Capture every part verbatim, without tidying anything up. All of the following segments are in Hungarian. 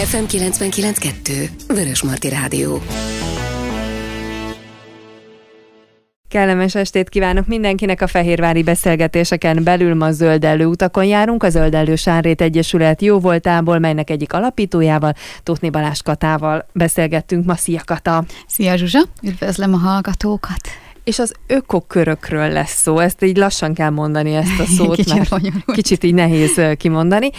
ef em kilencvenkilenc egész kettő Vörösmarty Rádió. Kellemes estét kívánok mindenkinek. A fehérvári beszélgetéseken belül ma zöldellő utakon járunk. A Zöldellő Sánrét Egyesület jóvoltából, melynek egyik alapítójával, Tóthné Balázs Katával beszélgettünk ma. Szia, Kata! Szia, Zsuzsa! Üdvözlöm a hallgatókat! És az ökokörökről lesz szó, ezt így lassan kell mondani, ezt a szót, kicsit, mert kicsit így nehéz kimondani.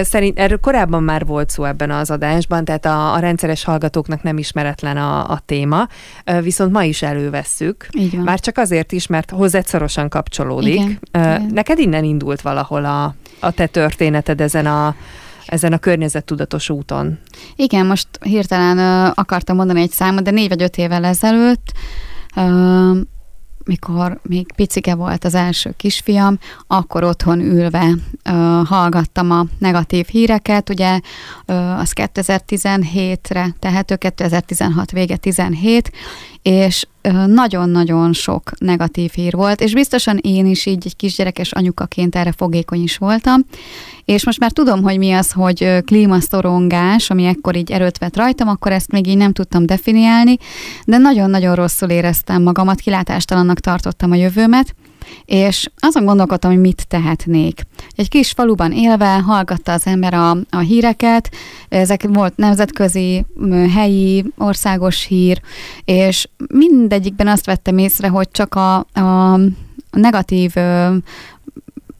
Szerint erről korábban már volt szó ebben az adásban, tehát a, a rendszeres hallgatóknak nem ismeretlen a, a téma, viszont ma is elővesszük, már csak azért is, mert hozzád szorosan kapcsolódik. Igen, igen. Neked innen indult valahol a, a te történeted ezen a ezen a környezettudatos úton. Igen, most hirtelen akartam mondani egy számot, de négy vagy öt évvel ezelőtt, Uh, mikor még picike volt az első kisfiam, akkor otthon ülve uh, hallgattam a negatív híreket, ugye uh, az kétezer-tizenhétre tehető, kétezer-tizenhat vége tizenhét, és uh, nagyon-nagyon sok negatív hír volt, és biztosan én is így egy kisgyerekes anyukaként erre fogékony is voltam, és most már tudom, hogy mi az, hogy klímaszorongás, ami ekkor így erőt vett rajtam, akkor ezt még így nem tudtam definiálni, de nagyon-nagyon rosszul éreztem magamat, kilátástalannak tartottam a jövőmet, és azon gondolkodtam, hogy mit tehetnék. Egy kis faluban élve hallgatta az ember a, a híreket, ezek volt nemzetközi, helyi, országos hír, és mindegyikben azt vettem észre, hogy csak a, a negatív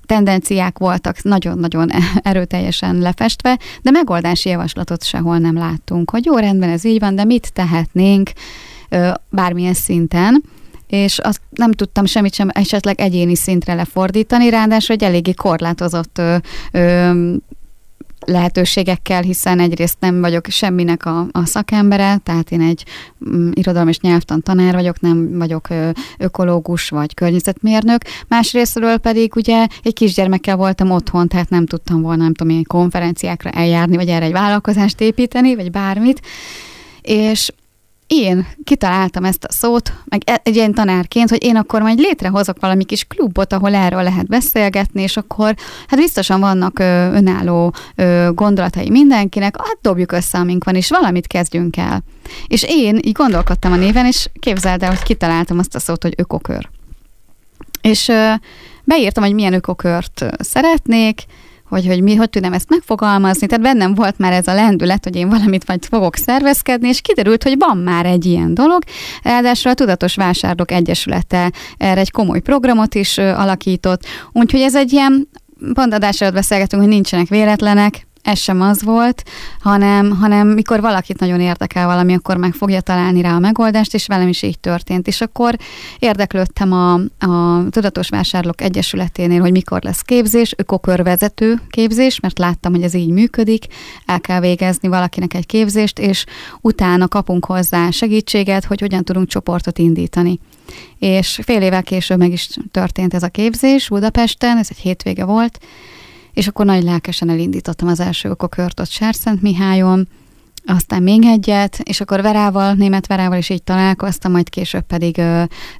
tendenciák voltak nagyon-nagyon erőteljesen lefestve, de megoldási javaslatot sehol nem láttunk, hogy jó, rendben, ez így van, de mit tehetnénk bármilyen szinten, és azt nem tudtam semmit sem esetleg egyéni szintre lefordítani, ráadásul egy eléggé korlátozott ö, ö, lehetőségekkel, hiszen egyrészt nem vagyok semminek a, a szakembere, tehát én egy mm, irodalom és nyelvtan tanár vagyok, nem vagyok ö, ökológus vagy környezetmérnök, másrésztről pedig ugye egy kisgyermekkel voltam otthon, tehát nem tudtam volna, nem tudom, ilyen konferenciákra eljárni, vagy erre egy vállalkozást építeni, vagy bármit, és én kitaláltam ezt a szót, meg egy ilyen tanárként, hogy én akkor majd létrehozok valami kis klubot, ahol erről lehet beszélgetni, és akkor hát biztosan vannak ö, önálló ö, gondolatai mindenkinek, hát dobjuk össze, amink van, és valamit kezdjünk el. És én így gondolkodtam a néven, és képzeld el, hogy kitaláltam azt a szót, hogy ökokör. És ö, beírtam, hogy milyen ökokört szeretnék, Hogy, hogy mi, hogy tudnám ezt megfogalmazni, tehát bennem volt már ez a lendület, hogy én valamit majd fogok szervezkedni, és kiderült, hogy van már egy ilyen dolog, ráadásul a Tudatos Vásárlók Egyesülete erre egy komoly programot is ö, alakított, úgyhogy ez egy ilyen, pont adás előtt beszélgetünk, hogy nincsenek véletlenek, ez sem az volt, hanem, hanem mikor valakit nagyon érdekel valami, akkor meg fogja találni rá a megoldást, és velem is így történt. És akkor érdeklődtem a, a Tudatos Vásárlók Egyesületénél, hogy mikor lesz képzés, ökokörvezető képzés, mert láttam, hogy ez így működik, el kell végezni valakinek egy képzést, és utána kapunk hozzá segítséget, hogy hogyan tudunk csoportot indítani. És fél évvel később meg is történt ez a képzés Budapesten, ez egy hétvége volt, és akkor nagy lelkesen elindítottam az első ökokört ott Sárszentmihályon, aztán még egyet, és akkor Verával, Németh Verával is így találkoztam, majd később pedig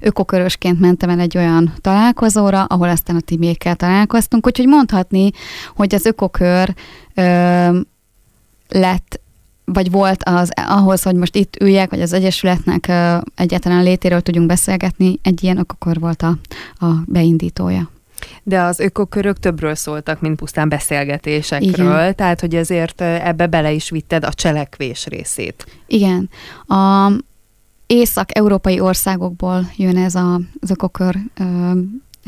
ökokörösként mentem el egy olyan találkozóra, ahol aztán a Timékkel találkoztunk, úgyhogy mondhatni, hogy az ökokör ö, lett, vagy volt az, ahhoz, hogy most itt üljek, vagy az Egyesületnek ö, egyáltalán létéről tudjunk beszélgetni, egy ilyen ökokör volt a, a beindítója. De az ökokörök többről szóltak, mint pusztán beszélgetésekről, igen. Tehát hogy ezért ebbe bele is vitted a cselekvés részét. Igen. A észak-európai országokból jön ez az ökokör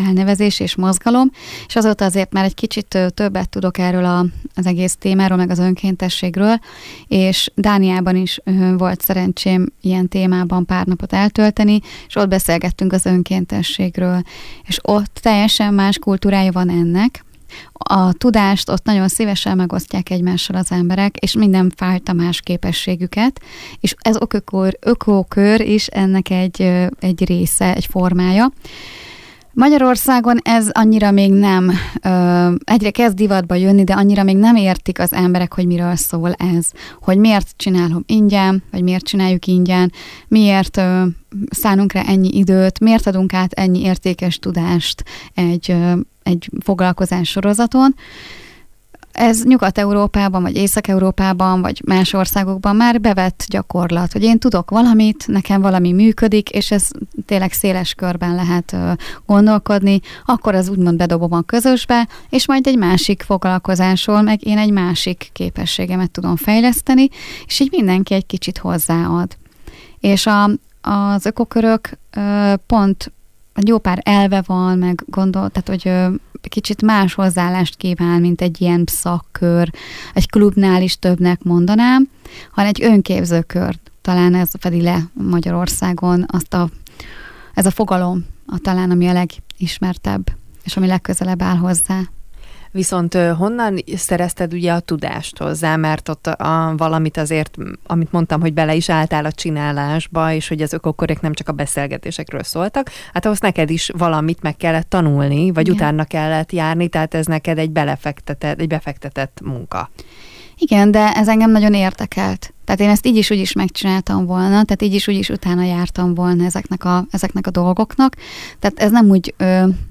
elnevezés és mozgalom, és azóta azért már egy kicsit többet tudok erről a, az egész témáról, meg az önkéntességről, és Dániában is volt szerencsém ilyen témában pár napot eltölteni, és ott beszélgettünk az önkéntességről, és ott teljesen más kultúrája van ennek. A tudást ott nagyon szívesen megosztják egymással az emberek, és minden fajta más képességüket, és ez ökokör, ökokör is ennek egy, egy része, egy formája. Magyarországon ez annyira még nem, ö, egyre kezd divatba jönni, de annyira még nem értik az emberek, hogy miről szól ez, hogy miért csinálom ingyen, vagy miért csináljuk ingyen, miért ö, szánunk rá ennyi időt, miért adunk át ennyi értékes tudást egy, ö, egy foglalkozás sorozaton. ez Nyugat-Európában, vagy Észak-Európában, vagy más országokban már bevett gyakorlat, hogy én tudok valamit, nekem valami működik, és ez tényleg széles körben lehet gondolkodni, akkor az úgymond bedobom a közösbe, és majd egy másik foglalkozásról, meg én egy másik képességemet tudom fejleszteni, és így mindenki egy kicsit hozzáad. És a, az ökokörök pont egy jó pár elve van, meg gondol, tehát hogy kicsit más hozzáállást kíván, mint egy ilyen szakkör, egy klubnál is többnek mondanám, hanem egy önképzőkör, talán ez fedi le Magyarországon, azt a, ez a fogalom a, talán, ami a legismertebb, és ami legközelebb áll hozzá. Viszont honnan szerezted ugye a tudást hozzá, mert ott a, a, valamit azért, amit mondtam, hogy bele is álltál a csinálásba, és hogy az ökokörök nem csak a beszélgetésekről szóltak, hát ahhoz neked is valamit meg kellett tanulni, vagy igen, utána kellett járni, tehát ez neked egy belefektetett, egy befektetett munka. Igen, de ez engem nagyon érdekelt. Tehát én ezt így is, úgy is megcsináltam volna, tehát így is, úgy is utána jártam volna ezeknek a, ezeknek a dolgoknak. Tehát ez nem úgy, ö,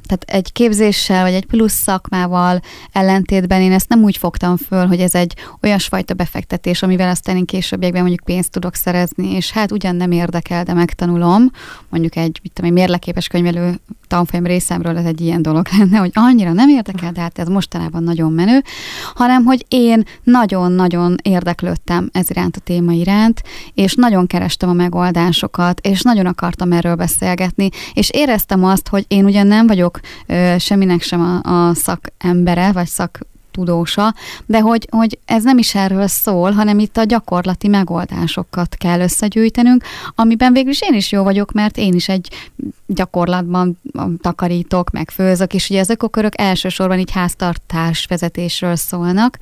tehát egy képzéssel, vagy egy plusz szakmával ellentétben én ezt nem úgy fogtam föl, hogy ez egy olyasfajta befektetés, amivel aztán én későbbiekben mondjuk pénzt tudok szerezni, és hát ugyan nem érdekel, de megtanulom. Mondjuk egy, mit tudom, egy mérleképes könyvelő tanfolyam részemről ez egy ilyen dolog lenne, hogy annyira nem érdekel, de hát ez mostanában nagyon menő, hanem hogy én nagyon-nagyon érdeklődtem ez iránt, a téma iránt, és nagyon kerestem a megoldásokat, és nagyon akartam erről beszélgetni, és éreztem azt, hogy én ugyan nem vagyok ö, semminek sem a, a szakembere, vagy szak tudósa, de hogy, hogy ez nem is erről szól, hanem itt a gyakorlati megoldásokat kell összegyűjtenünk, amiben végül is én is jó vagyok, mert én is egy gyakorlatban takarítok, meg főzök, és ugye az ökokörök elsősorban így háztartás vezetésről szólnak,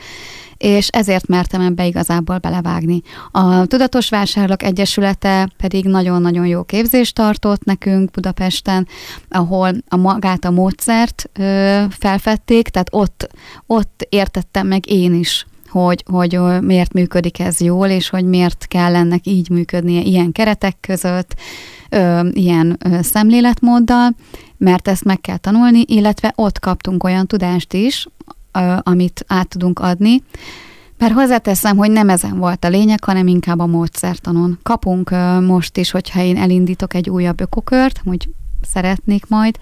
és ezért mertem ebbe igazából belevágni. A Tudatos Vásárlók Egyesülete pedig nagyon-nagyon jó képzést tartott nekünk Budapesten, ahol a magát a módszert ö, felfedték, tehát ott, ott értettem meg én is, hogy, hogy miért működik ez jól, és hogy miért kell ennek így működnie ilyen keretek között, ö, ilyen ö, szemléletmóddal, mert ezt meg kell tanulni, illetve ott kaptunk olyan tudást is, amit át tudunk adni. Bár hozzáteszem, hogy nem ezen volt a lényeg, hanem inkább a módszertanon. Kapunk most is, hogyha én elindítok egy újabb ökokört, hogy szeretnék majd,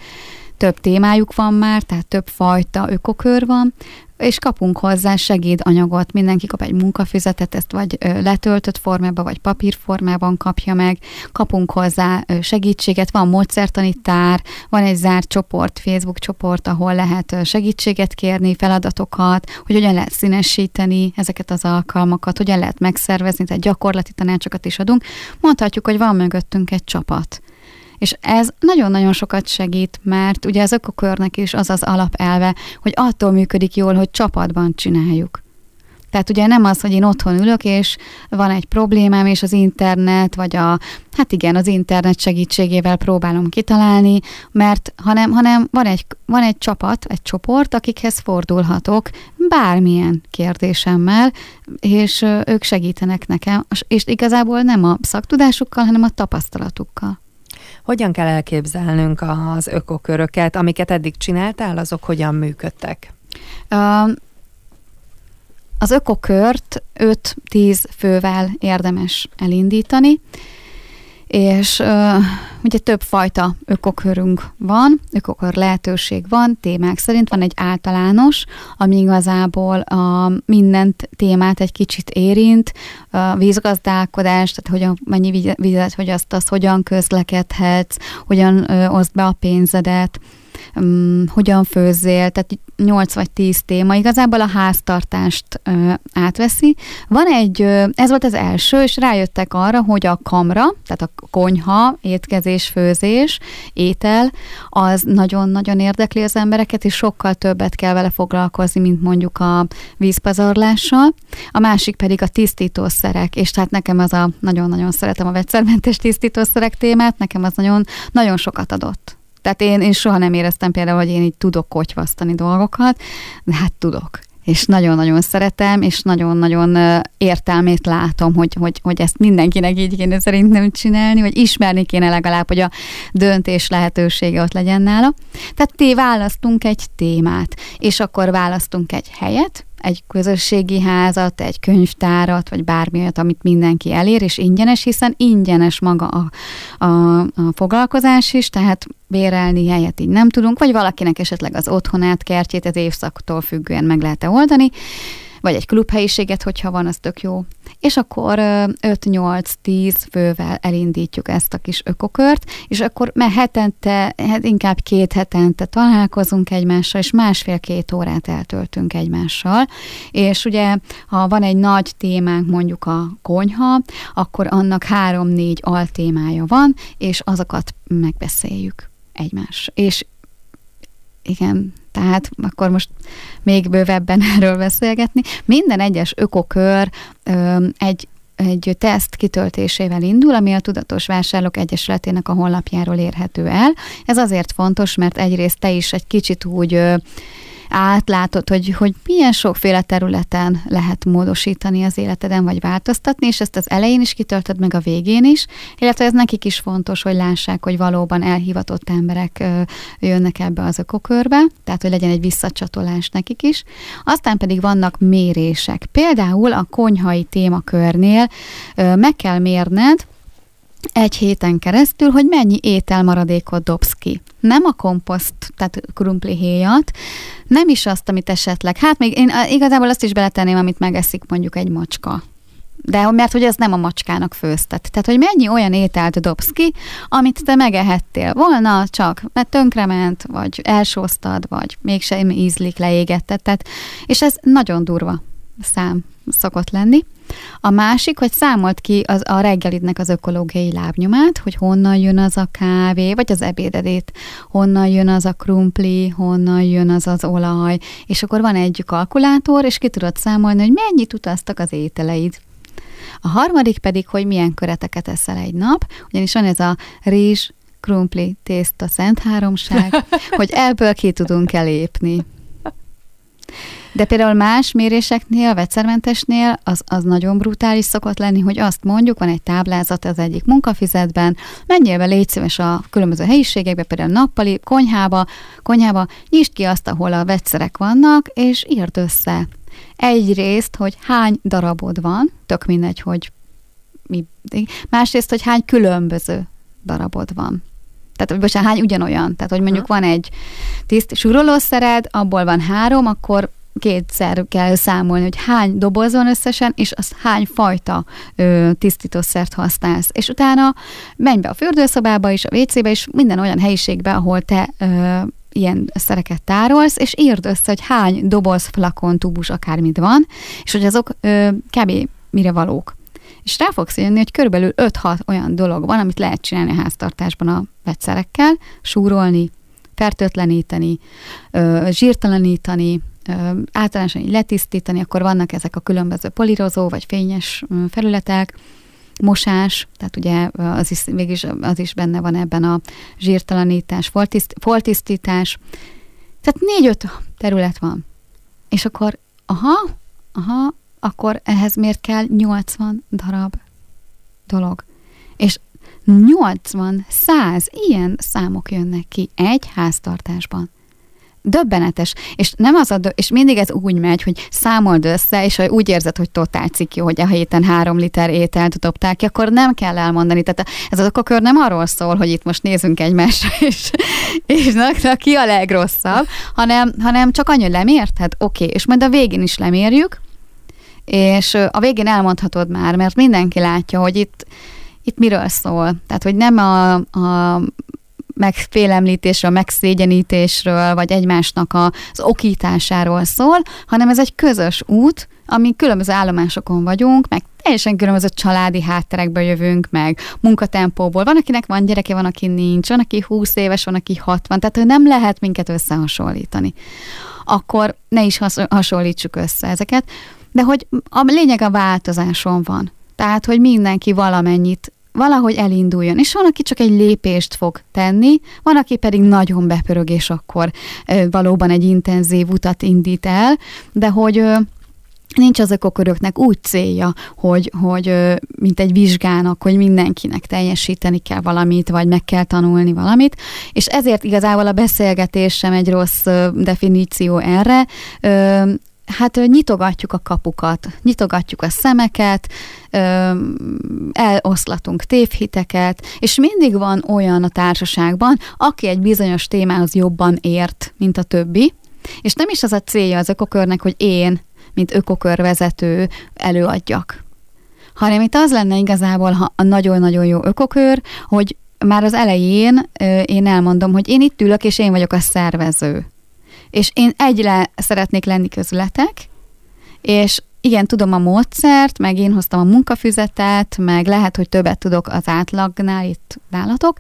több témájuk van már, tehát több fajta ökokör van, és kapunk hozzá segédanyagot, mindenki kap egy munkafüzetet, ezt vagy letöltött formában, vagy papírformában kapja meg, kapunk hozzá segítséget, van módszertani tár, van egy zárt csoport, Facebook csoport, ahol lehet segítséget kérni, feladatokat, hogy hogyan lehet színesíteni ezeket az alkalmakat, hogyan lehet megszervezni, tehát gyakorlati tanácsokat is adunk. Mondhatjuk, hogy van mögöttünk egy csapat. És ez nagyon-nagyon sokat segít, mert ugye az ökokörnek is az az alapelve, hogy attól működik jól, hogy csapatban csináljuk. Tehát ugye nem az, hogy én otthon ülök, és van egy problémám, és az internet, vagy a, hát igen, az internet segítségével próbálom kitalálni, mert hanem, hanem van, egy, van egy csapat, egy csoport, akikhez fordulhatok bármilyen kérdésemmel, és ők segítenek nekem, és igazából nem a szaktudásukkal, hanem a tapasztalatukkal. Hogyan kell elképzelnünk az ökoköröket, amiket eddig csináltál, azok hogyan működtek? Az ökokört öt-tíz fővel érdemes elindítani, és ugye több fajta ökokörünk van, ökokör lehetőség van, témák szerint van egy általános, ami igazából a minden témát egy kicsit érint, a vízgazdálkodás, tehát hogyan, mennyi vizet, hogy azt, azt hogyan közlekedhetsz, hogyan oszd be a pénzedet, hogyan főzzél, tehát nyolc vagy tíz téma, igazából a háztartást ö, átveszi. Van egy, ö, ez volt az első, és rájöttek arra, hogy a kamra, tehát a konyha, étkezés, főzés, étel, az nagyon-nagyon érdekli az embereket, és sokkal többet kell vele foglalkozni, mint mondjuk a vízpazarlással. A másik pedig a tisztítószerek, és tehát nekem az a, nagyon-nagyon szeretem a vegyszermentes tisztítószerek témát, nekem az nagyon, nagyon sokat adott. Tehát én, én soha nem éreztem például, hogy én így tudok kotyvasztani dolgokat, de hát tudok. És nagyon-nagyon szeretem, és nagyon-nagyon értelmét látom, hogy, hogy, hogy ezt mindenkinek így kéne szerintem csinálni, vagy ismerni kéne legalább, hogy a döntés lehetősége ott legyen nála. Tehát ti választunk egy témát, és akkor választunk egy helyet, egy közösségi házat, egy könyvtárat, vagy bármi olyat, amit mindenki elér, és ingyenes, hiszen ingyenes maga a, a, a foglalkozás is, tehát bérelni helyet így nem tudunk, vagy valakinek esetleg az otthonát, kertjét az évszaktól függően meg lehet oldani, vagy egy klubhelyiséget, hogyha van, az tök jó. És akkor öt nyolc tíz fővel elindítjuk ezt a kis ökokört, és akkor mert hetente, hát inkább két hetente találkozunk egymással, és másfél-két órát eltöltünk egymással. És ugye, ha van egy nagy témánk, mondjuk a konyha, akkor annak három-négy altémája van, és azokat megbeszéljük egymás. És igen, tehát akkor most még bővebben erről beszélgetni. Minden egyes ökokör ö, egy, egy teszt kitöltésével indul, ami a Tudatos Vásárlók Egyesületének a honlapjáról érhető el. Ez azért fontos, mert egyrészt te is egy kicsit úgy ö, átlátod, hogy, hogy milyen sokféle területen lehet módosítani az életeden, vagy változtatni, és ezt az elején is kitöltöd, meg a végén is, illetve ez nekik is fontos, hogy lássák, hogy valóban elhivatott emberek jönnek ebbe az ökokörbe, tehát hogy legyen egy visszacsatolás nekik is. Aztán pedig vannak mérések. Például a konyhai témakörnél meg kell mérned egy héten keresztül, hogy mennyi ételmaradékot dobsz ki. Nem a komposzt, tehát krumplihéjat, nem is azt, amit esetleg, hát még én igazából azt is beletenném, amit megeszik mondjuk egy macska. De mert hogy ez nem a macskának főztet. Tehát, hogy mennyi olyan ételt dobsz ki, amit te megehettél volna, csak mert tönkrement, vagy elsóztad, vagy mégsem ízlik, leégetted. Tehát, és ez nagyon durva szám szokott lenni. A másik, hogy számolt ki az, a reggelidnek az ökológiai lábnyomát, hogy honnan jön az a kávé, vagy az ebédedét, honnan jön az a krumpli, honnan jön az az olaj, és akkor van egy kalkulátor, és ki tudod számolni, hogy mennyit utaztak az ételeid. A harmadik pedig, hogy milyen köreteket eszel egy nap, ugyanis van ez a rizs, krumpli, tészta, szent háromság, hogy ebből ki tudunk-e lépni. De például más méréseknél, vegyszermentesnél az, az nagyon brutális szokott lenni, hogy azt mondjuk, van egy táblázat az egyik munkafizetben, menjél be, légy szíves a különböző helyiségekbe, például nappali, konyhába, konyhába, nyisd ki azt, ahol a vegyszerek vannak, és írd össze. Egyrészt, hogy hány darabod van, tök mindegy, hogy mi, másrészt, hogy hány különböző darabod van. Tehát, bocsánat, hány ugyanolyan. Tehát, hogy mondjuk van egy tiszt surolószered, abból van három, akkor kétszer kell számolni, hogy hány doboz van összesen, és az hány fajta ö, tisztítószert használsz. És utána menj be a fürdőszobába is, a vécébe is, minden olyan helyiségbe, ahol te ö, ilyen szereket tárolsz, és írd össze, hogy hány doboz, flakon, tubus, akármit van, és hogy azok ö, kb. Mire valók. És rá fogsz jönni, hogy körülbelül öt-hat olyan dolog van, amit lehet csinálni a háztartásban a vegyszerekkel, súrolni, fertőtleníteni, ö, zsírtalanítani, általánosan így letisztítani, akkor vannak ezek a különböző polírozó vagy fényes felületek, mosás, tehát ugye az is, mégis az is benne van ebben a zsírtalanítás, foltiszt, foltisztítás. Tehát négy-öt terület van. És akkor, aha, aha, akkor ehhez miért kell nyolcvan darab dolog. És nyolcvan, száz ilyen számok jönnek ki egy háztartásban. Döbbenetes. És nem az a dö- és mindig ez úgy megy, hogy számold össze, és ha úgy érzed, hogy totál ciki, hogy a héten három liter ételt dobtál ki, akkor nem kell elmondani. Tehát ez az ökokör nem arról szól, hogy itt most nézünk egymásra, és, és na, na, ki a legrosszabb, hanem, hanem csak annyi, hogy lemérted? Oké, okay. És majd a végén is lemérjük, és a végén elmondhatod már, mert mindenki látja, hogy itt, itt miről szól. Tehát, hogy nem a, a megfélemlítésről, megszégyenítésről, vagy egymásnak az okításáról szól, hanem ez egy közös út, amin különböző állomásokon vagyunk, meg teljesen különböző családi hátterekből jövünk, meg munkatempóból. Van, akinek van gyereke, van, aki nincs, van, aki húsz éves, van, aki hatvan, tehát nem lehet minket összehasonlítani. Akkor ne is hasonlítsuk össze ezeket, de hogy a lényeg a változáson van. Tehát, hogy mindenki valamennyit valahogy elinduljon. És van, aki csak egy lépést fog tenni, van, aki pedig nagyon bepörög, és akkor ö, valóban egy intenzív utat indít el, de hogy ö, nincs az ökoköröknek úgy célja, hogy, hogy ö, mint egy vizsgának, hogy mindenkinek teljesíteni kell valamit, vagy meg kell tanulni valamit, és ezért igazából a beszélgetés sem egy rossz ö, definíció erre, ö, hát nyitogatjuk a kapukat, nyitogatjuk a szemeket, eloszlatunk tévhiteket, és mindig van olyan a társaságban, aki egy bizonyos témához jobban ért, mint a többi, és nem is az a célja az ökokörnek, hogy én, mint ökokörvezető előadjak. Hanem itt az lenne igazából ha a nagyon-nagyon jó ökokör, hogy már az elején én elmondom, hogy én itt ülök, és én vagyok a szervező. És én egyre szeretnék lenni közületek, és igen, tudom a módszert, meg én hoztam a munkafüzetet, meg lehet, hogy többet tudok az átlagnál itt nálatok,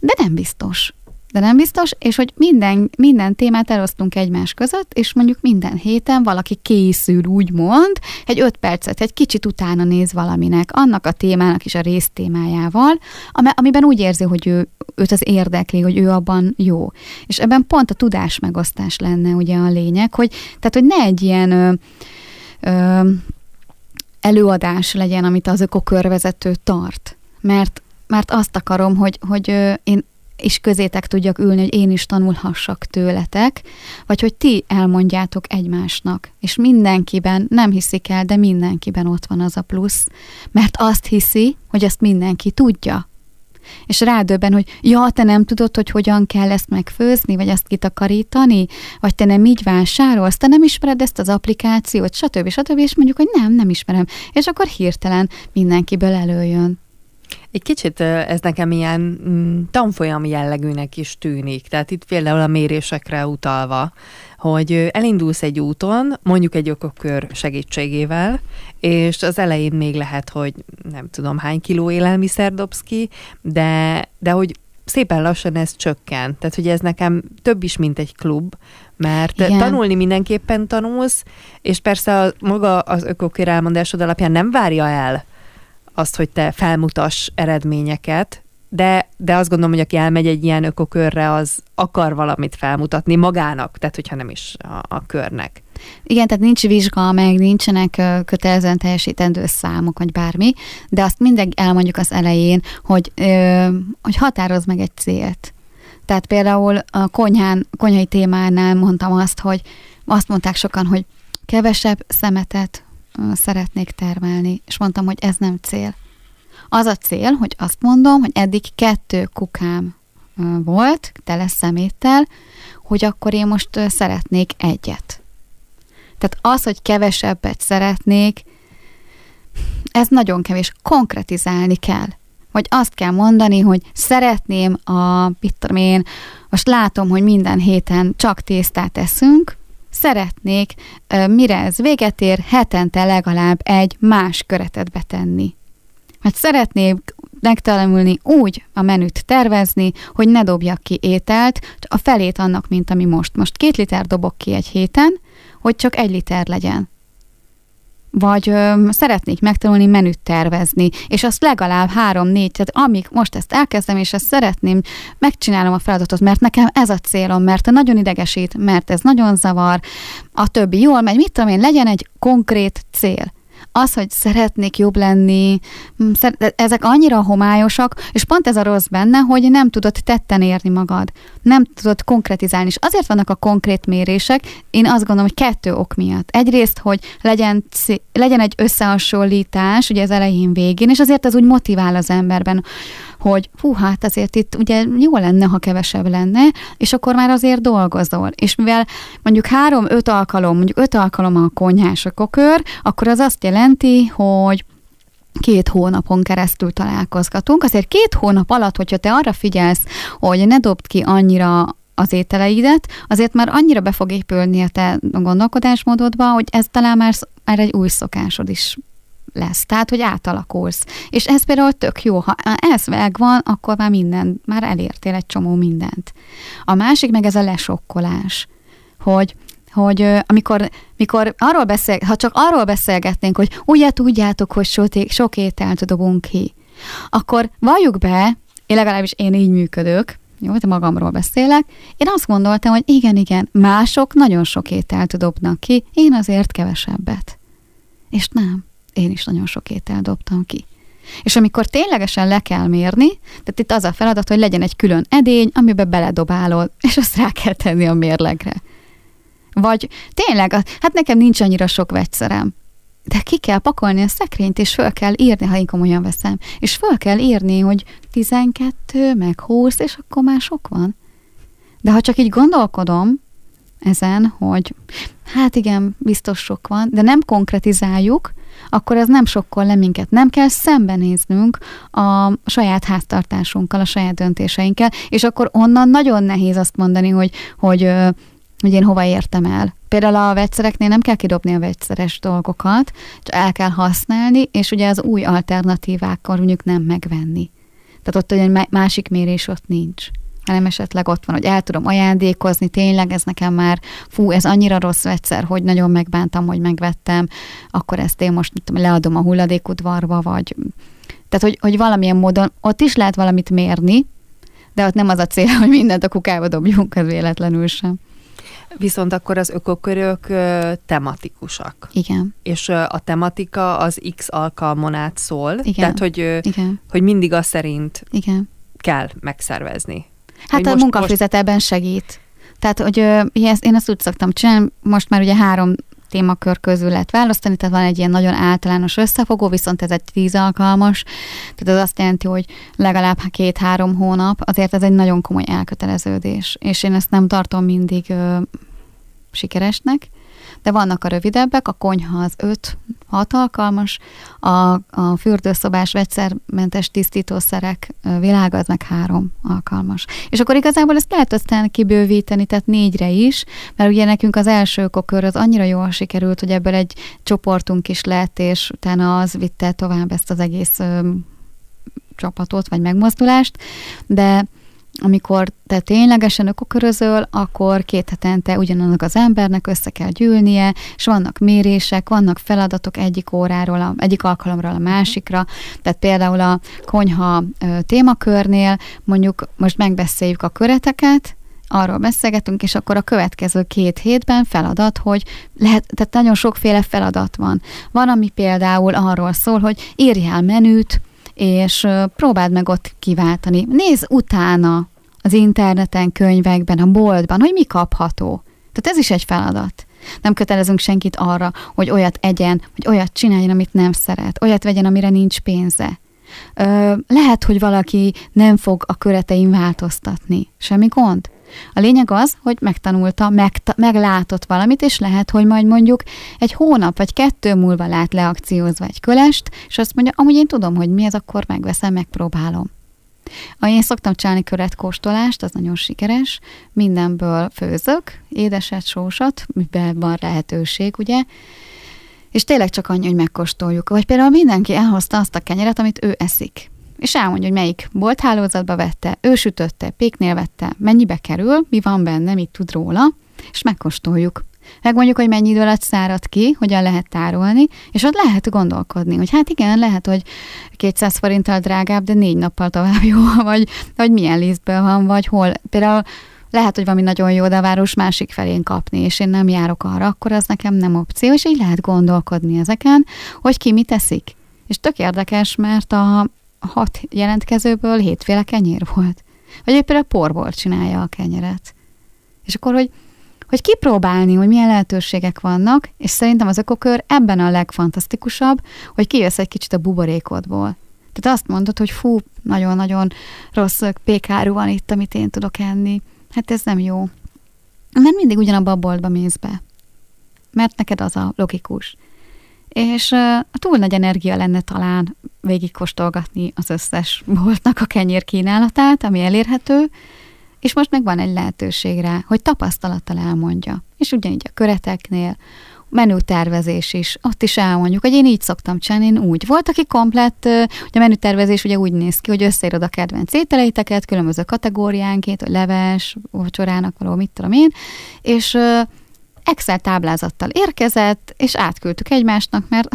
de nem biztos. De nem biztos, és hogy minden, minden témát elosztunk egymás között, és mondjuk minden héten valaki készül, úgymond, egy öt percet, egy kicsit utána néz valaminek, annak a témának is a résztémájával, amiben úgy érzi, hogy ő, őt az érdekli, hogy ő abban jó. És ebben pont a tudás megosztás lenne ugye a lényeg, hogy, tehát, hogy ne egy ilyen ö, ö, előadás legyen, amit az ökokörvezető tart. Mert, mert azt akarom, hogy, hogy ö, én és közétek tudjak ülni, hogy én is tanulhassak tőletek, vagy hogy ti elmondjátok egymásnak. És mindenkiben, nem hiszik el, de mindenkiben ott van az a plusz, mert azt hiszi, hogy ezt mindenki tudja. És rádöbben, hogy ja, te nem tudod, hogy hogyan kell ezt megfőzni, vagy ezt kitakarítani, vagy te nem így vásárolsz, te nem ismered ezt az applikációt, stb. stb. És mondjuk, hogy nem, nem ismerem. És akkor hirtelen mindenkiből előjön. Egy kicsit ez nekem ilyen mm, tanfolyam jellegűnek is tűnik, tehát itt például a mérésekre utalva, hogy elindulsz egy úton, mondjuk egy ökokör segítségével, és az elején még lehet, hogy nem tudom hány kiló élelmiszer dobsz ki, de, de hogy szépen lassan ez csökken. Tehát, hogy ez nekem több is, mint egy klub, mert igen, tanulni mindenképpen tanulsz, és persze a, maga az ökokör elmondásod alapján nem várja el azt, hogy te felmutass eredményeket, de, de azt gondolom, hogy aki elmegy egy ilyen ökokörre, az akar valamit felmutatni magának, tehát hogyha nem is a, a körnek. Igen, tehát nincs vizsga, meg nincsenek kötelezően teljesítendő számok, vagy bármi, de azt mindig elmondjuk az elején, hogy, ö, hogy határozd meg egy célt. Tehát például a konyhán, konyhai témánál mondtam azt, hogy azt mondták sokan, hogy kevesebb szemetet szeretnék termelni, és mondtam, hogy ez nem cél. Az a cél, hogy azt mondom, hogy eddig kettő kukám volt, tele szeméttel, hogy akkor én most szeretnék egyet. Tehát az, hogy kevesebbet szeretnék, ez nagyon kevés. Konkretizálni kell. Vagy azt kell mondani, hogy szeretném a, mit tudom én, most látom, hogy minden héten csak tésztát eszünk, szeretnék, mire ez véget ér, hetente legalább egy más köretet betenni. Mert szeretnék megtalamulni úgy a menüt tervezni, hogy ne dobjak ki ételt, a felét annak, mint ami most. Most két liter dobok ki egy héten, hogy csak egy liter legyen. Vagy ö, szeretnék megtanulni menüt tervezni, és azt legalább három-négy, tehát amíg most ezt elkezdem, és ezt szeretném, megcsinálom a feladatot, mert nekem ez a célom, mert nagyon idegesít, mert ez nagyon zavar, a többi jól megy, mit tudom én, legyen egy konkrét cél. Az, hogy szeretnék jobb lenni, ezek annyira homályosak, és pont ez a rossz benne, hogy nem tudod tetten érni magad. Nem tudod konkretizálni. És azért vannak a konkrét mérések, én azt gondolom, hogy kettő ok miatt. Egyrészt, hogy legyen, legyen egy összehasonlítás, ugye az elején végén, és azért ez úgy motivál az emberben, hogy hú, hát azért itt ugye jó lenne, ha kevesebb lenne, és akkor már azért dolgozol. És mivel mondjuk három-öt alkalom, mondjuk öt alkalom a konyhás ökokör, akkor az azt jelenti, hogy két hónapon keresztül találkozgatunk. Azért két hónap alatt, hogyha te arra figyelsz, hogy ne dobd ki annyira az ételeidet, azért már annyira be fog épülni a te gondolkodásmódodba, hogy ez talán már, már egy új szokásod is lesz. Tehát, hogy átalakulsz. És ez például tök jó. Ha ez megvan, akkor már minden, már elértél egy csomó mindent. A másik meg ez a lesokkolás, hogy hogy amikor, amikor arról beszél, ha csak arról beszélgetnénk, hogy ugye tudjátok, hogy so, sok ételt dobunk ki, akkor valljuk be, én legalábbis én így működök, jó, de magamról beszélek, én azt gondoltam, hogy igen, igen, mások nagyon sok ételt dobnak ki, én azért kevesebbet. És nem, én is nagyon sok ételt dobtam ki. És amikor ténylegesen le kell mérni, tehát itt az a feladat, hogy legyen egy külön edény, amiben beledobálod, és azt rá kell tenni a mérlegre. Vagy tényleg, hát nekem nincs annyira sok vegyszerem. De ki kell pakolni a szekrényt, és föl kell írni, ha én komolyan veszem. És föl kell írni, hogy tizenkettő, meg húsz, és akkor már sok van. De ha csak így gondolkodom ezen, hogy hát igen, biztos sok van, de nem konkretizáljuk, akkor ez nem sokkol le minket. Nem kell szembenéznünk a saját háztartásunkkal, a saját döntéseinkkel, és akkor onnan nagyon nehéz azt mondani, hogy, hogy, hogy én hova értem el. Például a vegyszereknél nem kell kidobni a vegyszeres dolgokat, el kell használni, és ugye az új alternatívákkal mondjuk nem megvenni. Tehát ott egy másik mérés ott nincs, hanem esetleg ott van, hogy el tudom ajándékozni, tényleg ez nekem már, fú, ez annyira rossz vegyszer, hogy nagyon megbántam, hogy megvettem, akkor ezt én most leadom a hulladékudvarba, vagy... Tehát, hogy, hogy valamilyen módon ott is lehet valamit mérni, de ott nem az a cél, hogy mindent a kukába dobjunk, ez véletlenül sem. Viszont akkor az ökokörök tematikusak. Igen. És a tematika az X alkalmon át szól, igen. Tehát, hogy, igen. hogy mindig az szerint igen. kell megszervezni. Hát hogy a most, munkafüzetelben most... segít. Tehát, hogy én ezt úgy szoktam csinálni, most már ugye három témakör közül lehet választani, tehát van egy ilyen nagyon általános összefogó, viszont ez egy tíz alkalmas, tehát az azt jelenti, hogy legalább két-három hónap, azért ez egy nagyon komoly elköteleződés, és én ezt nem tartom mindig ö, sikeresnek, de vannak a rövidebbek, a konyha az öt, hat alkalmas, a, a fürdőszobás vegyszermentes tisztítószerek világa az meg három alkalmas. És akkor igazából ezt lehet aztán kibővíteni, tehát négyre is, mert ugye nekünk az első ökokör az annyira jól sikerült, hogy ebből egy csoportunk is lett, és utána az vitte tovább ezt az egész ö, csapatot, vagy megmozdulást, de amikor te ténylegesen ökokörözöl, akkor két hetente ugyanannak az embernek össze kell gyűlnie, és vannak mérések, vannak feladatok egyik óráról, a, egyik alkalomról a másikra. Tehát például a konyha ö, témakörnél mondjuk most megbeszéljük a köreteket, arról beszélgetünk, és akkor a következő két hétben feladat, hogy lehet, tehát nagyon sokféle feladat van. Van, ami például arról szól, hogy írjál menüt, és próbáld meg ott kiváltani. Nézz utána az interneten, könyvekben, a boltban, hogy mi kapható. Tehát ez is egy feladat. Nem kötelezünk senkit arra, hogy olyat egyen, hogy olyat csináljon, amit nem szeret, olyat vegyen, amire nincs pénze. Ö, lehet, hogy valaki nem fog a köretein változtatni. Semmi gond. A lényeg az, hogy megtanulta, megta- meglátott valamit, és lehet, hogy majd mondjuk egy hónap vagy kettő múlva lát leakciózva egy kölest, és azt mondja, amúgy én tudom, hogy mi ez, akkor megveszem, megpróbálom. Én szoktam csinálni köretkóstolást, az nagyon sikeres, mindenből főzök, édeset, sósat, miben van lehetőség, ugye, és tényleg csak annyi, hogy megkóstoljuk. Vagy például mindenki elhozta azt a kenyeret, amit ő eszik. És elmondja, hogy melyik bolthálózatba vette, ő sütötte, péknél vette, mennyibe kerül, mi van benne, mit tud róla, és megkóstoljuk. Megmondjuk, hogy mennyi idő alatt szárad ki, hogyan lehet tárolni, és ott lehet gondolkodni, hogy hát igen, lehet, hogy kétszáz forinttal drágább, de négy nappal tovább jó, vagy, vagy milyen lisztből van, vagy hol. Például lehet, hogy valami nagyon jó, de a város másik felén kapni, és én nem járok arra, akkor az nekem nem opció, és így lehet gondolkodni ezeken, hogy ki mit eszik. És tök érdekes, mert a hat jelentkezőből hétféle kenyér volt. Vagy épp például porból csinálja a kenyeret. És akkor, hogy, hogy kipróbálni, hogy milyen lehetőségek vannak, és szerintem az ökokör ebben a legfantasztikusabb, hogy kijössz egy kicsit a buborékodból. Tehát azt mondod, hogy fú, nagyon-nagyon rossz pékáru van itt, amit én tudok enni. Hát ez nem jó. Mert mindig ugyanabba a boltba mész be. Mert neked az a logikus. És uh, túl nagy energia lenne talán végigkóstolgatni az összes boltnak a kenyér kínálatát, ami elérhető, és most meg van egy lehetőség rá, hogy tapasztalattal elmondja. És ugyanígy a köreteknél, menütervezés is, ott is elmondjuk, hogy én így szoktam csinálni, én úgy. Volt, aki komplett, uh, ugye a menütervezés ugye úgy néz ki, hogy összeírod a kedvenc ételeiteket, különböző kategóriánkét, hogy leves, vacsorának való, mit tudom én, és... Uh, Excel táblázattal érkezett, és átküldtük egymásnak, mert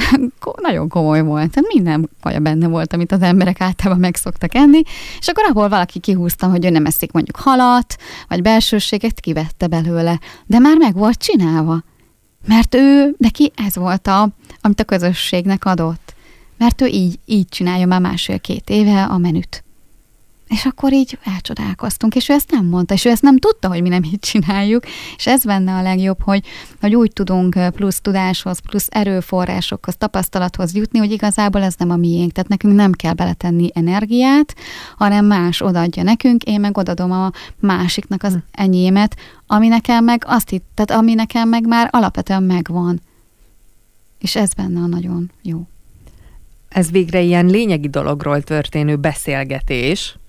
nagyon komoly volt. Minden kaja benne volt, amit az emberek általában megszoktak enni, és akkor ahol valaki kihúzta, hogy ő nem eszik mondjuk halat, vagy belsőséget, kivette belőle. De már meg volt csinálva. Mert ő, neki ez volt, a, amit a közösségnek adott. Mert ő így, így csinálja már másfél-két éve a menüt. És akkor így elcsodálkoztunk, és ő ezt nem mondta, és ő ezt nem tudta, hogy mi nem így csináljuk, és ez benne a legjobb, hogy, hogy úgy tudunk plusz tudáshoz, plusz erőforrásokhoz, tapasztalathoz jutni, hogy igazából ez nem a miénk, tehát nekünk nem kell beletenni energiát, hanem más odaadja nekünk, én meg odadom a másiknak az enyémet, ami nekem meg azt itt, tehát ami nekem meg már alapvetően megvan. És ez benne a nagyon jó. Ez végre ilyen lényegi dologról történő beszélgetés,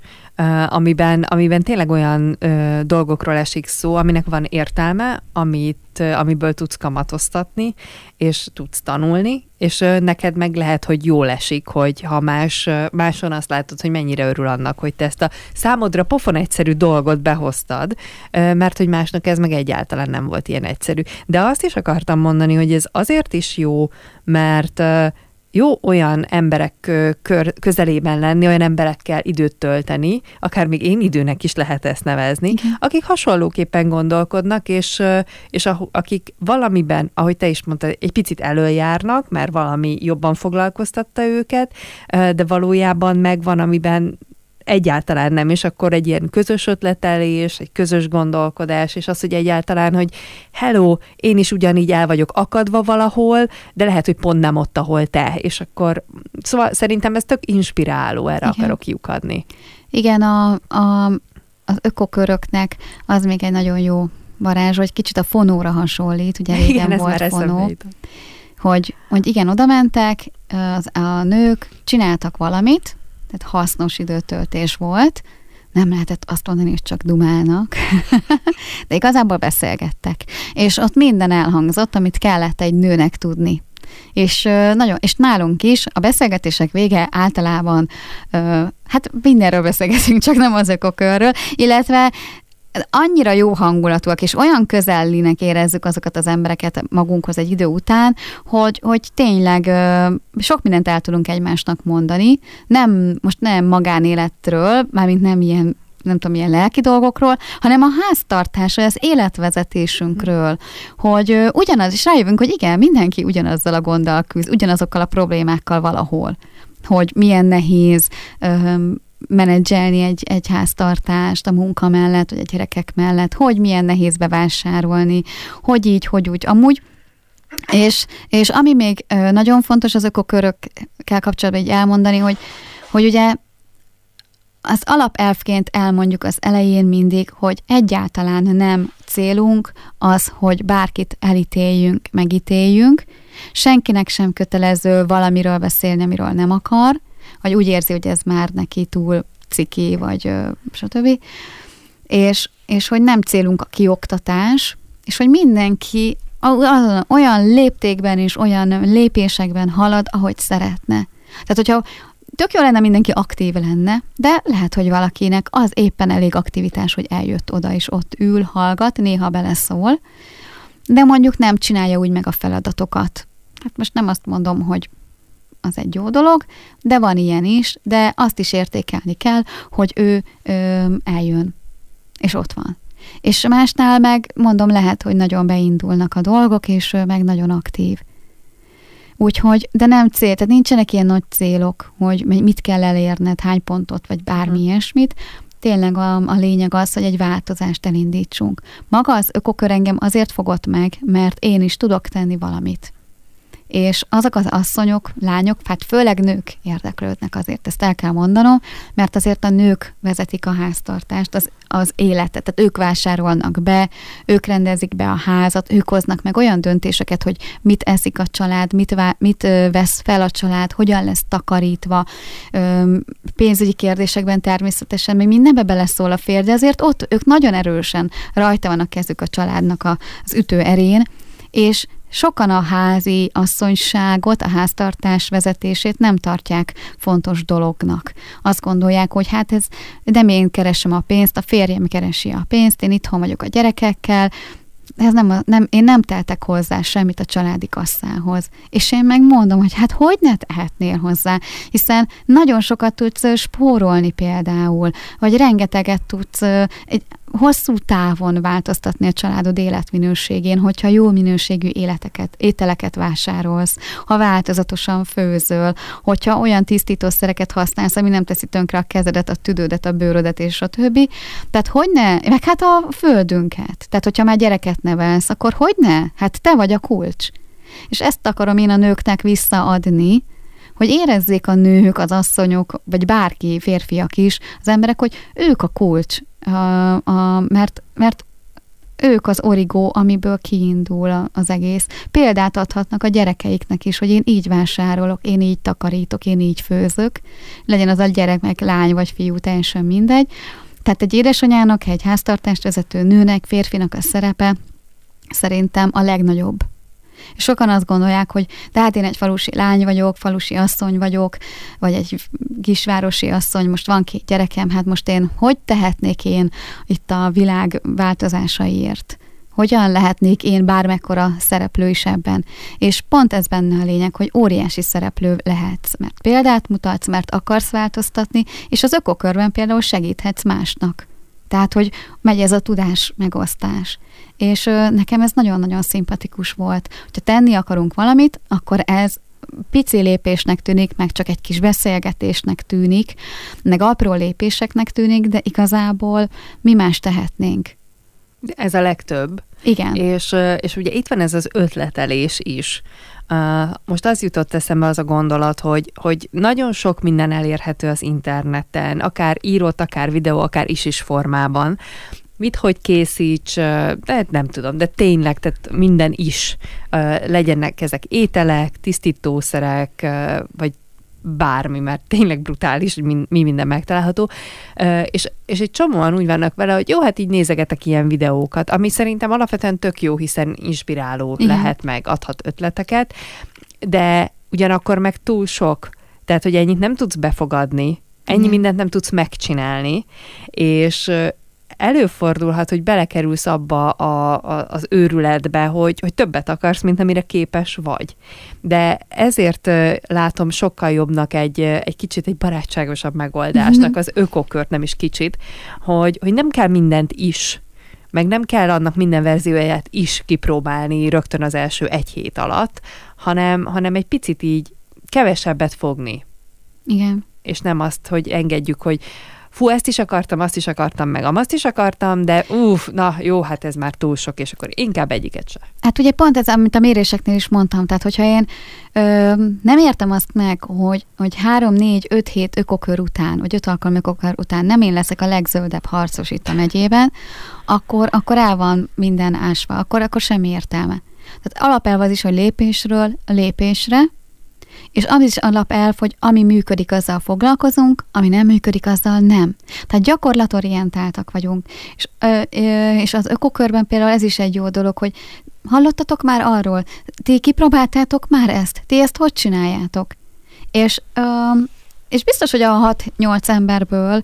amiben, amiben tényleg olyan ö, dolgokról esik szó, aminek van értelme, amit, ö, amiből tudsz kamatoztatni, és tudsz tanulni, és ö, neked meg lehet, hogy jól esik, hogy ha más, ö, máson azt látod, hogy mennyire örül annak, hogy te ezt a számodra pofon egyszerű dolgot behoztad, ö, mert hogy másnak ez meg egyáltalán nem volt ilyen egyszerű. De azt is akartam mondani, hogy ez azért is jó, mert ö, jó olyan emberek kör, közelében lenni, olyan emberekkel időt tölteni, akár még én időnek is lehet ezt nevezni, igen, akik hasonlóképpen gondolkodnak, és, és a, akik valamiben, ahogy te is mondtad, egy picit előjárnak, mert valami jobban foglalkoztatta őket, de valójában megvan, amiben egyáltalán nem, és akkor egy ilyen közös ötletelés, egy közös gondolkodás, és az, hogy egyáltalán, hogy hello, én is ugyanígy el vagyok akadva valahol, de lehet, hogy pont nem ott, ahol te, és akkor szóval szerintem ez tök inspiráló, erre igen, akarok lyukadni. Igen, a, a, az ökoköröknek az még egy nagyon jó varázs, hogy kicsit a fonóra hasonlít, ugye régen igen, volt fonó, hogy, hogy igen, oda mentek, az, a nők csináltak valamit, tehát hasznos időtöltés volt, nem lehetett azt mondani, hogy csak dumálnak, de igazából beszélgettek. És ott minden elhangzott, amit kellett egy nőnek tudni. És, nagyon, és nálunk is a beszélgetések vége általában, hát mindenről beszélgetünk, csak nem az ökokörről, illetve annyira jó hangulatúak, és olyan közellinek érezzük azokat az embereket magunkhoz egy idő után, hogy, hogy tényleg sok mindent el tudunk egymásnak mondani. Nem, most nem magánéletről, mármint nem ilyen, nem tudom, ilyen lelki dolgokról, hanem a háztartásról, az életvezetésünkről, hogy ugyanaz, és rájövünk, hogy igen, mindenki ugyanazzal a gonddal küzd, ugyanazokkal a problémákkal valahol, hogy milyen nehéz menedzselni egy, egy háztartást a munka mellett, vagy a gyerekek mellett, hogy milyen nehéz bevásárolni, hogy így, hogy úgy, amúgy. És, és ami még nagyon fontos az ökokörökkel kapcsolatban így elmondani, hogy, hogy ugye az alapelvként elmondjuk az elején mindig, hogy egyáltalán nem célunk az, hogy bárkit elítéljünk, megítéljünk, senkinek sem kötelező valamiről beszélni, amiről nem akar, vagy úgy érzi, hogy ez már neki túl ciki, vagy stb. És, és hogy nem célunk a kioktatás, és hogy mindenki olyan léptékben és olyan lépésekben halad, ahogy szeretne. Tehát, hogyha tök jó lenne, mindenki aktív lenne, de lehet, hogy valakinek az éppen elég aktivitás, hogy eljött oda, és ott ül, hallgat, néha beleszól, de mondjuk nem csinálja úgy meg a feladatokat. Hát most nem azt mondom, hogy az egy jó dolog, de van ilyen is, de azt is értékelni kell, hogy ő ö, eljön, és ott van. És másnál meg, mondom, lehet, hogy nagyon beindulnak a dolgok, és ő meg nagyon aktív. Úgyhogy, de nem cél, tehát nincsenek ilyen nagy célok, hogy mit kell elérned, hány pontot, vagy bármi ilyesmit. Tényleg a, a lényeg az, hogy egy változást elindítsunk. Maga az ökokör engem azért fogott meg, mert én is tudok tenni valamit. És azok az asszonyok, lányok, hát főleg nők érdeklődnek azért, ezt el kell mondanom, mert azért a nők vezetik a háztartást, az, az életet, tehát ők vásárolnak be, ők rendezik be a házat, ők hoznak meg olyan döntéseket, hogy mit eszik a család, mit, vá- mit vesz fel a család, hogyan lesz takarítva, Üm, pénzügyi kérdésekben természetesen, még mindenbe beleszól a férj, de azért ott ők nagyon erősen rajta van a kezük a családnak a, az ütőerén, és sokan a házi asszonyságot, a háztartás vezetését nem tartják fontos dolognak. Azt gondolják, hogy hát ez, nem én keresem a pénzt, a férjem keresi a pénzt, én itthon vagyok a gyerekekkel, ez nem, nem, én nem teltek hozzá semmit a családi kasszához. És én megmondom, hogy hát hogy ne tehetnél hozzá, hiszen nagyon sokat tudsz spórolni például, vagy rengeteget tudsz, egy, hosszú távon változtatni a családod életminőségén, hogyha jó minőségű életeket, ételeket vásárolsz, ha változatosan főzöl, hogyha olyan tisztítószereket használsz, ami nem teszi tönkre a kezedet, a tüdődet, a bőrödet és a többi. Tehát hogyne, meg hát a földünket. Tehát, hogyha már gyereket nevelsz, akkor hogyne? Hát te vagy a kulcs. És ezt akarom én a nőknek visszaadni, hogy érezzék a nők, az asszonyok, vagy bárki, férfiak is, az emberek, hogy ők a kulcs, a, a, mert, mert ők az origó, amiből kiindul a, az egész. Példát adhatnak a gyerekeiknek is, hogy én így vásárolok, én így takarítok, én így főzök, legyen az a gyerek meg lány vagy fiú, teljesen mindegy. Tehát egy édesanyának, egy háztartást vezető nőnek, férfinak a szerepe szerintem a legnagyobb. Sokan azt gondolják, hogy de hát én egy falusi lány vagyok, falusi asszony vagyok, vagy egy kisvárosi asszony, most van két gyerekem, hát most én hogy tehetnék én itt a világ változásaiért? Hogyan lehetnék én bármekkora szereplő is ebben? És pont ez benne a lényeg, hogy óriási szereplő lehetsz, mert példát mutatsz, mert akarsz változtatni, és az ökokörben például segíthetsz másnak. Tehát, hogy megy ez a tudás megosztás. És nekem ez nagyon-nagyon szimpatikus volt. Ha tenni akarunk valamit, akkor ez pici lépésnek tűnik, meg csak egy kis beszélgetésnek tűnik, meg apró lépéseknek tűnik, de igazából mi más tehetnénk? Ez a legtöbb. Igen. És, és ugye itt van ez az ötletelés is. Most az jutott eszembe az a gondolat, hogy, hogy nagyon sok minden elérhető az interneten, akár írott, akár videó, akár is-is formában. Mit, hogy készíts, de nem tudom, de tényleg, tehát minden is. Legyenek ezek ételek, tisztítószerek, vagy bármi, mert tényleg brutális, hogy mi minden megtalálható. És, és egy csomóan úgy vannak vele, hogy jó, hát így nézegetek ilyen videókat, ami szerintem alapvetően tök jó, hiszen inspiráló igen. lehet meg, adhat ötleteket, de ugyanakkor meg túl sok. Tehát, hogy ennyit nem tudsz befogadni, ennyi igen. mindent nem tudsz megcsinálni, és előfordulhat, hogy belekerülsz abba a, a, az őrületbe, hogy, hogy többet akarsz, mint amire képes vagy. De ezért látom sokkal jobbnak egy, egy kicsit egy barátságosabb megoldásnak, az ökokört, nem is kicsit, hogy, hogy nem kell mindent is, meg nem kell annak minden verzióját is kipróbálni rögtön az első egy hét alatt, hanem, hanem egy picit így kevesebbet fogni. Igen. És nem azt, hogy engedjük, hogy fú, ezt is akartam, azt is akartam, meg amazt is akartam, de uff, na jó, hát ez már túl sok, és akkor inkább egyiket se. Hát ugye pont ez, amit a méréseknél is mondtam, tehát hogyha én ö, nem értem azt meg, hogy, hogy három, négy, öt hét ökokör után, vagy öt alkalmi ökokör után nem én leszek a legzöldebb harcos itt a megyében, akkor, akkor el van minden ásva, akkor, akkor semmi értelme. Tehát alapelv az is, hogy lépésről lépésre, és az is alapelv, hogy ami működik, azzal foglalkozunk, ami nem működik, azzal nem. Tehát gyakorlatorientáltak vagyunk. És, ö, ö, és az ökokörben például ez is egy jó dolog, hogy hallottatok már arról, ti kipróbáltátok már ezt, ti ezt hogy csináljátok? És, ö, és biztos, hogy a hat-nyolc emberből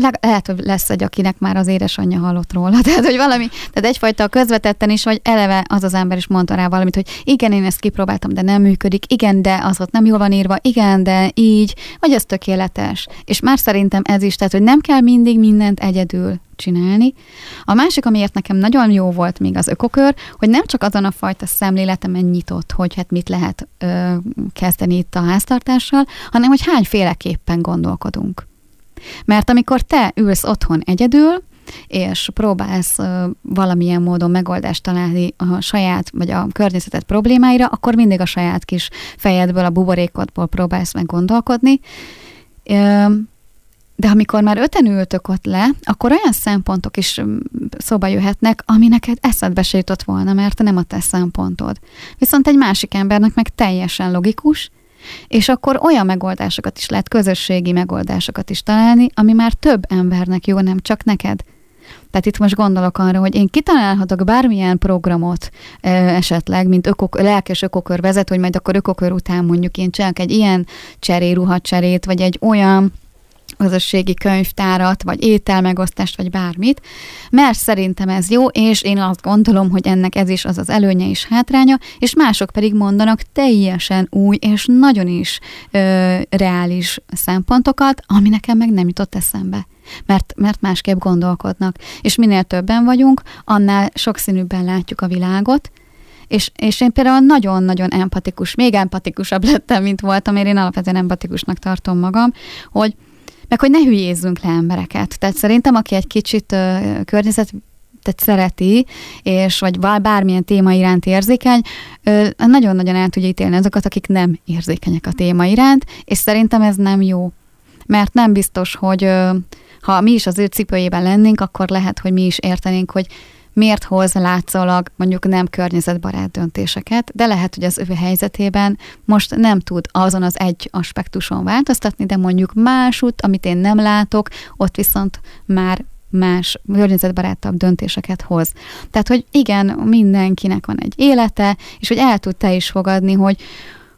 le- lehet, hogy lesz egy, akinek már az édesanyja hallott róla. Tehát, hogy valami, tehát egyfajta közvetetten is, vagy eleve az az ember is mondta rá valamit, hogy igen, én ezt kipróbáltam, de nem működik, igen, de az ott nem jól van írva, igen, de így, vagy az tökéletes. És már szerintem ez is, tehát, hogy nem kell mindig mindent egyedül csinálni. A másik, amiért nekem nagyon jó volt még az ökokör, hogy nem csak azon a fajta szemléletemen nyitott, hogy hát mit lehet ö, kezdeni itt a háztartással, hanem, hogy hányféleképpen gondolkodunk. Mert amikor te ülsz otthon egyedül, és próbálsz uh, valamilyen módon megoldást találni a saját, vagy a környezeted problémáira, akkor mindig a saját kis fejedből, a buborékodból próbálsz meg gondolkodni. Uh, de amikor már öten ültök ott le, akkor olyan szempontok is szóba jöhetnek, ami neked eszedbe se jutott volna, mert nem a te szempontod. Viszont egy másik embernek meg teljesen logikus, és akkor olyan megoldásokat is lehet, közösségi megoldásokat is találni, ami már több embernek jó, nem csak neked. Tehát itt most gondolok arra, hogy én kitalálhatok bármilyen programot ö, esetleg, mint ökok, lelkes ökokör vezet, hogy majd akkor ökokör után mondjuk én csinálok egy ilyen cseréruhacserét, vagy egy olyan közösségi könyvtárat, vagy ételmegosztást, vagy bármit, mert szerintem ez jó, és én azt gondolom, hogy ennek ez is az az előnye és hátránya, és mások pedig mondanak teljesen új és nagyon is ö, reális szempontokat, ami nekem meg nem jutott eszembe. Mert, mert másképp gondolkodnak. És minél többen vagyunk, annál sokszínűbben látjuk a világot, és, és én például nagyon-nagyon empatikus, még empatikusabb lettem, mint voltam, én alapvetően empatikusnak tartom magam, hogy meg hogy ne hülyézzünk le embereket. Tehát szerintem, aki egy kicsit uh, környezet tehát szereti, és vagy bármilyen téma iránt érzékeny, nagyon-nagyon el tudja ítélni azokat, akik nem érzékenyek a téma iránt, és szerintem ez nem jó. Mert nem biztos, hogy ha mi is az ő cipőjében lennénk, akkor lehet, hogy mi is értenénk, hogy miért hoz látszólag mondjuk nem környezetbarát döntéseket, de lehet, hogy az ő helyzetében most nem tud azon az egy aspektuson változtatni, de mondjuk másút, amit én nem látok, ott viszont már más, környezetbarátabb döntéseket hoz. Tehát, hogy igen, mindenkinek van egy élete, és hogy el tud te is fogadni, hogy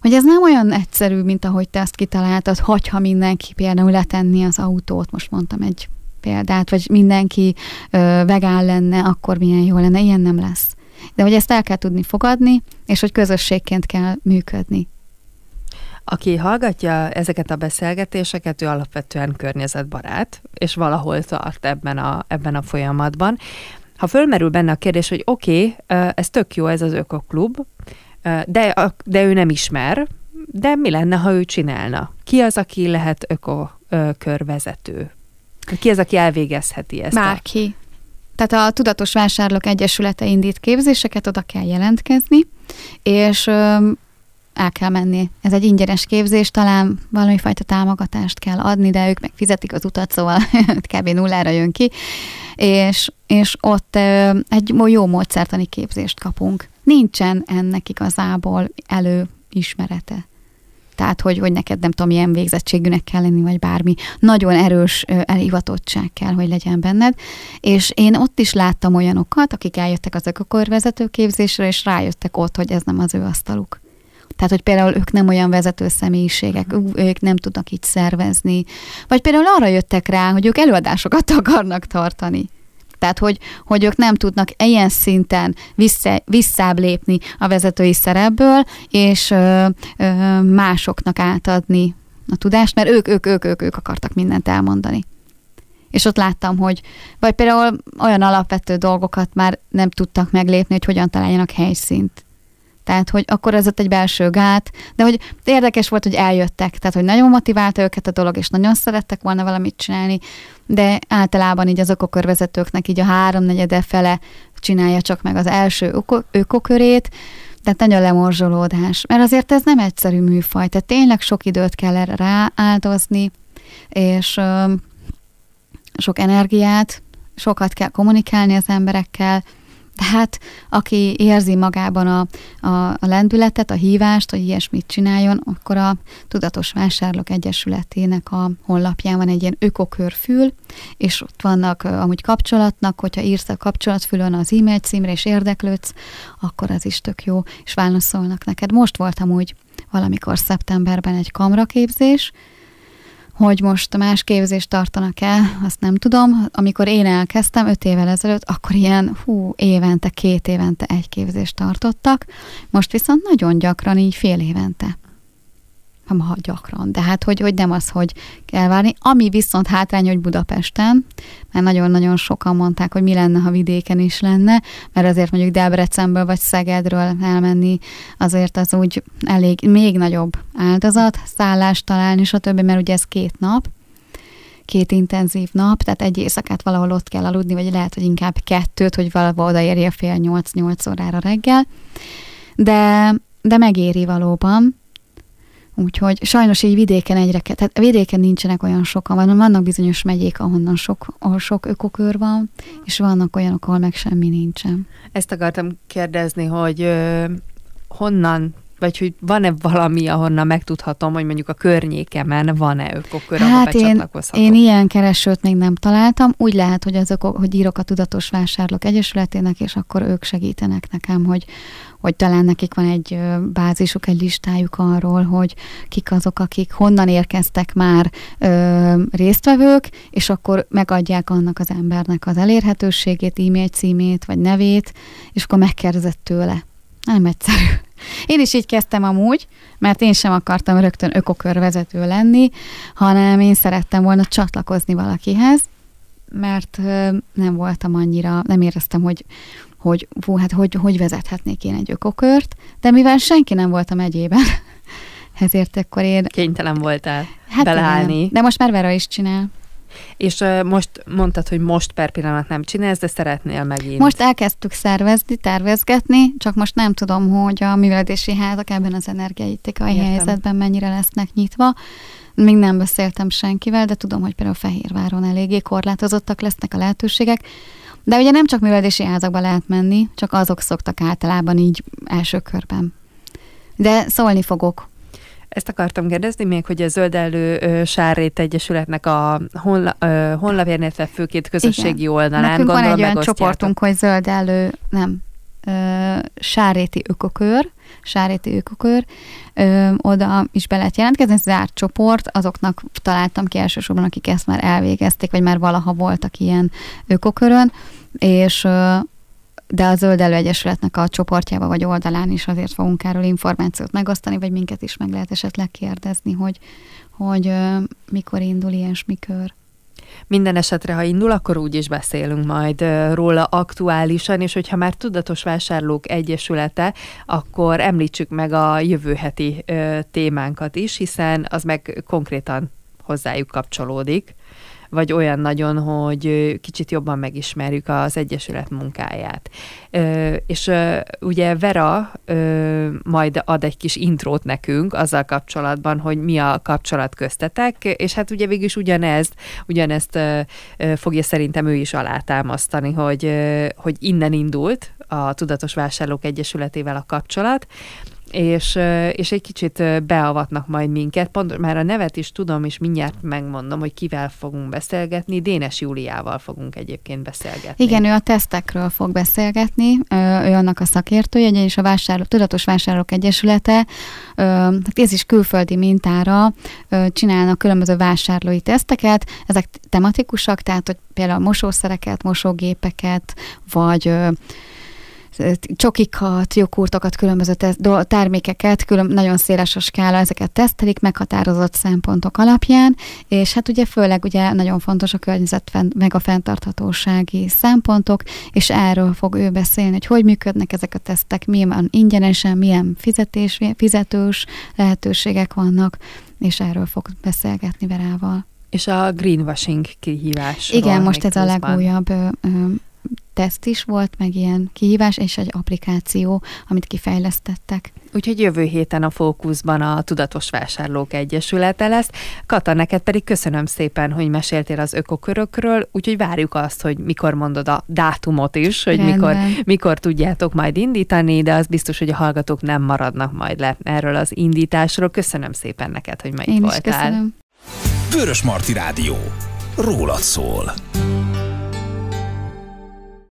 hogy ez nem olyan egyszerű, mint ahogy te ezt kitaláltad, hogyha mindenki például letenni az autót, most mondtam egy példát, vagy mindenki ö, vegán lenne, akkor milyen jó lenne, ilyen nem lesz. De hogy ezt el kell tudni fogadni, és hogy közösségként kell működni. Aki hallgatja ezeket a beszélgetéseket, ő alapvetően környezetbarát, és valahol tart ebben a, ebben a folyamatban. Ha fölmerül benne a kérdés, hogy oké, okay, ez tök jó, ez az ökoklub, De, de ő nem ismer, de mi lenne, ha ő csinálna? Ki az, aki lehet ökokörvezető? Ki az, aki elvégezheti ezt? Bárki. A... Tehát a Tudatos Vásárlók Egyesülete indít képzéseket, oda kell jelentkezni, és el kell menni. Ez egy ingyenes képzés, talán valami fajta támogatást kell adni, de ők meg fizetik az utat, szóval kb. Nullára jön ki, és, és ott egy jó módszertani képzést kapunk. Nincsen ennek igazából előismerete. Tehát, hogy, hogy neked nem tudom, milyen végzettségűnek kell lenni, vagy bármi. Nagyon erős elhivatottság kell, hogy legyen benned. És én ott is láttam olyanokat, akik eljöttek az ökokörvezető képzésre, és rájöttek ott, hogy ez nem az ő asztaluk. Tehát, hogy például ők nem olyan vezető személyiségek, ők nem tudnak így szervezni. Vagy például arra jöttek rá, hogy ők előadásokat akarnak tartani. Tehát, hogy, hogy ők nem tudnak ilyen szinten vissza, visszább lépni a vezetői szerepből, és ö, ö, másoknak átadni a tudást, mert ők, ők, ők, ők, ők akartak mindent elmondani. És ott láttam, hogy vagy például olyan alapvető dolgokat már nem tudtak meglépni, hogy hogyan találjanak helyszínt. Tehát, hogy akkor ez ott egy belső gát, de hogy érdekes volt, hogy eljöttek, tehát, hogy nagyon motiválta őket a dolog, és nagyon szerettek volna valamit csinálni, de általában így az ökokörvezetőknek így a háromnegyede fele csinálja csak meg az első ökokörét, tehát nagyon lemorzsolódás, mert azért ez nem egyszerű műfaj, tehát tényleg sok időt kell erre rááldozni, és ö, sok energiát, sokat kell kommunikálni az emberekkel. Tehát aki érzi magában a, a, a lendületet, a hívást, hogy ilyesmit csináljon, akkor a Tudatos Vásárlók Egyesületének a honlapján van egy ilyen ökokörfül, és ott vannak amúgy kapcsolatnak, hogyha írsz a kapcsolatfülön az e-mail címre, és érdeklődsz, akkor az is tök jó, és válaszolnak neked. Most voltam úgy valamikor szeptemberben egy kamraképzés, hogy most más képzést tartanak el, azt nem tudom. Amikor én elkezdtem öt évvel ezelőtt, akkor ilyen hú, évente, két évente egy képzést tartottak. Most viszont nagyon gyakran, így fél évente. Nem, ha gyakran, de hát hogy, hogy nem az, hogy kell várni. Ami viszont hátrány, hogy Budapesten, mert nagyon-nagyon sokan mondták, hogy mi lenne, ha vidéken is lenne, mert azért mondjuk Debrecenből vagy Szegedről elmenni, azért az úgy elég, még nagyobb áldozat, szállást találni, stb., mert ugye ez két nap, két intenzív nap, tehát egy éjszakát valahol ott kell aludni, vagy lehet, hogy inkább kettőt, hogy valahol odaérje fél nyolc-nyolc órára reggel, de, de megéri valóban. Úgyhogy sajnos így vidéken egyre, tehát vidéken nincsenek olyan sokan, vannak bizonyos megyék, ahonnan sok, ahol sok ökokör van, és vannak olyanok, ahol meg semmi nincsen. Ezt akartam kérdezni, hogy ö, honnan vagy hogy van-e valami, ahonnan megtudhatom, hogy mondjuk a környékemen van-e ökokör, ahol hát becsatlakozhatok? Én, én ilyen keresőt még nem találtam. Úgy lehet, hogy, az ökok, hogy írok a Tudatos Vásárlók Egyesületének, és akkor ők segítenek nekem, hogy, hogy talán nekik van egy bázisuk, egy listájuk arról, hogy kik azok, akik honnan érkeztek már ö, résztvevők, és akkor megadják annak az embernek az elérhetőségét, e-mail címét, vagy nevét, és akkor megkérdezett tőle. Nem egyszerű. Én is így kezdtem amúgy, mert én sem akartam rögtön ökokörvezető lenni, hanem én szerettem volna csatlakozni valakihez, mert nem voltam annyira, nem éreztem, hogy hogy, hú, hát hogy, hogy vezethetnék én egy ökokört, de mivel senki nem volt a megyében, ezért akkor én... Kénytelen voltál hát beleállni. Nem. De most már Vera is csinál. És most mondtad, hogy most per pillanat nem csinálsz, de szeretnél megint. Most elkezdtük szervezni, tervezgetni, csak most nem tudom, hogy a művelődési házak ebben az energiaitikai helyzetben mennyire lesznek nyitva. Még nem beszéltem senkivel, de tudom, hogy például Fehérváron eléggé korlátozottak lesznek a lehetőségek. De ugye nem csak művelődési házakba lehet menni, csak azok szoktak általában így első körben. De szólni fogok. Ezt akartam kérdezni még, hogy a Zöldellő Sárrét Egyesületnek a honla, honlapján, illetve főként közösségi Igen. oldalán. Nekünk gondolom, van egy olyan csoportunk, hogy Zöldellő, nem, Sárréti Ökokör, Sárréti Ökokör, oda is be lehet jelentkezni, ez zárt csoport, azoknak találtam ki elsősorban, akik ezt már elvégezték, vagy már valaha voltak ilyen ökokörön, és de a Zöldellő Egyesületnek a csoportjába vagy oldalán is azért fogunk erről információt megosztani, vagy minket is meg lehet esetleg kérdezni, hogy, hogy mikor indul ilyesmi kör. Minden esetre, ha indul, akkor úgy is beszélünk majd róla aktuálisan, és hogyha már Tudatos Vásárlók Egyesülete, akkor említsük meg a jövő heti témánkat is, hiszen az meg konkrétan hozzájuk kapcsolódik, vagy olyan nagyon, hogy kicsit jobban megismerjük az Egyesület munkáját. És ugye Vera majd ad egy kis intrót nekünk azzal kapcsolatban, hogy mi a kapcsolat köztetek, és hát ugye végülis ugyanezt, ugyanezt fogja szerintem ő is alátámasztani, hogy, hogy innen indult a Tudatos Vásárlók Egyesületével a kapcsolat, És, és egy kicsit beavatnak majd minket, pont már a nevet is tudom, és mindjárt megmondom, hogy kivel fogunk beszélgetni, Dénes Júliával fogunk egyébként beszélgetni. Igen, ő a tesztekről fog beszélgetni, ő annak a szakértője, ugyanis a vásárló, Tudatos Vásárlók Egyesülete, ez is külföldi mintára csinálnak különböző vásárlói teszteket, ezek tematikusak, tehát hogy például mosószereket, mosógépeket, vagy... csokikat, jogurtokat, különböző termékeket, külön, nagyon széles a skála, ezeket tesztelik meghatározott szempontok alapján, és hát ugye főleg ugye nagyon fontos a környezet meg a fenntarthatósági szempontok, és erről fog ő beszélni, hogy hogy működnek ezek a tesztek, mi van ingyenesen, milyen fizetés, fizetős lehetőségek vannak, és erről fog beszélgetni Verával. És a greenwashing kihívásról. Igen, most ez közben. A legújabb ö, ö, teszt is volt, meg ilyen kihívás, és egy applikáció, amit kifejlesztettek. Úgyhogy jövő héten a fókuszban a Tudatos Vásárlók Egyesülete lesz. Kata, neked pedig köszönöm szépen, hogy meséltél az ökokörökről, úgyhogy várjuk azt, hogy mikor mondod a dátumot is, hogy mikor, mikor tudjátok majd indítani, de az biztos, hogy a hallgatók nem maradnak majd le erről az indításról. Köszönöm szépen neked, hogy ma itt voltál. Én is köszönöm. Vörösmarty Rádió. Rólad szól.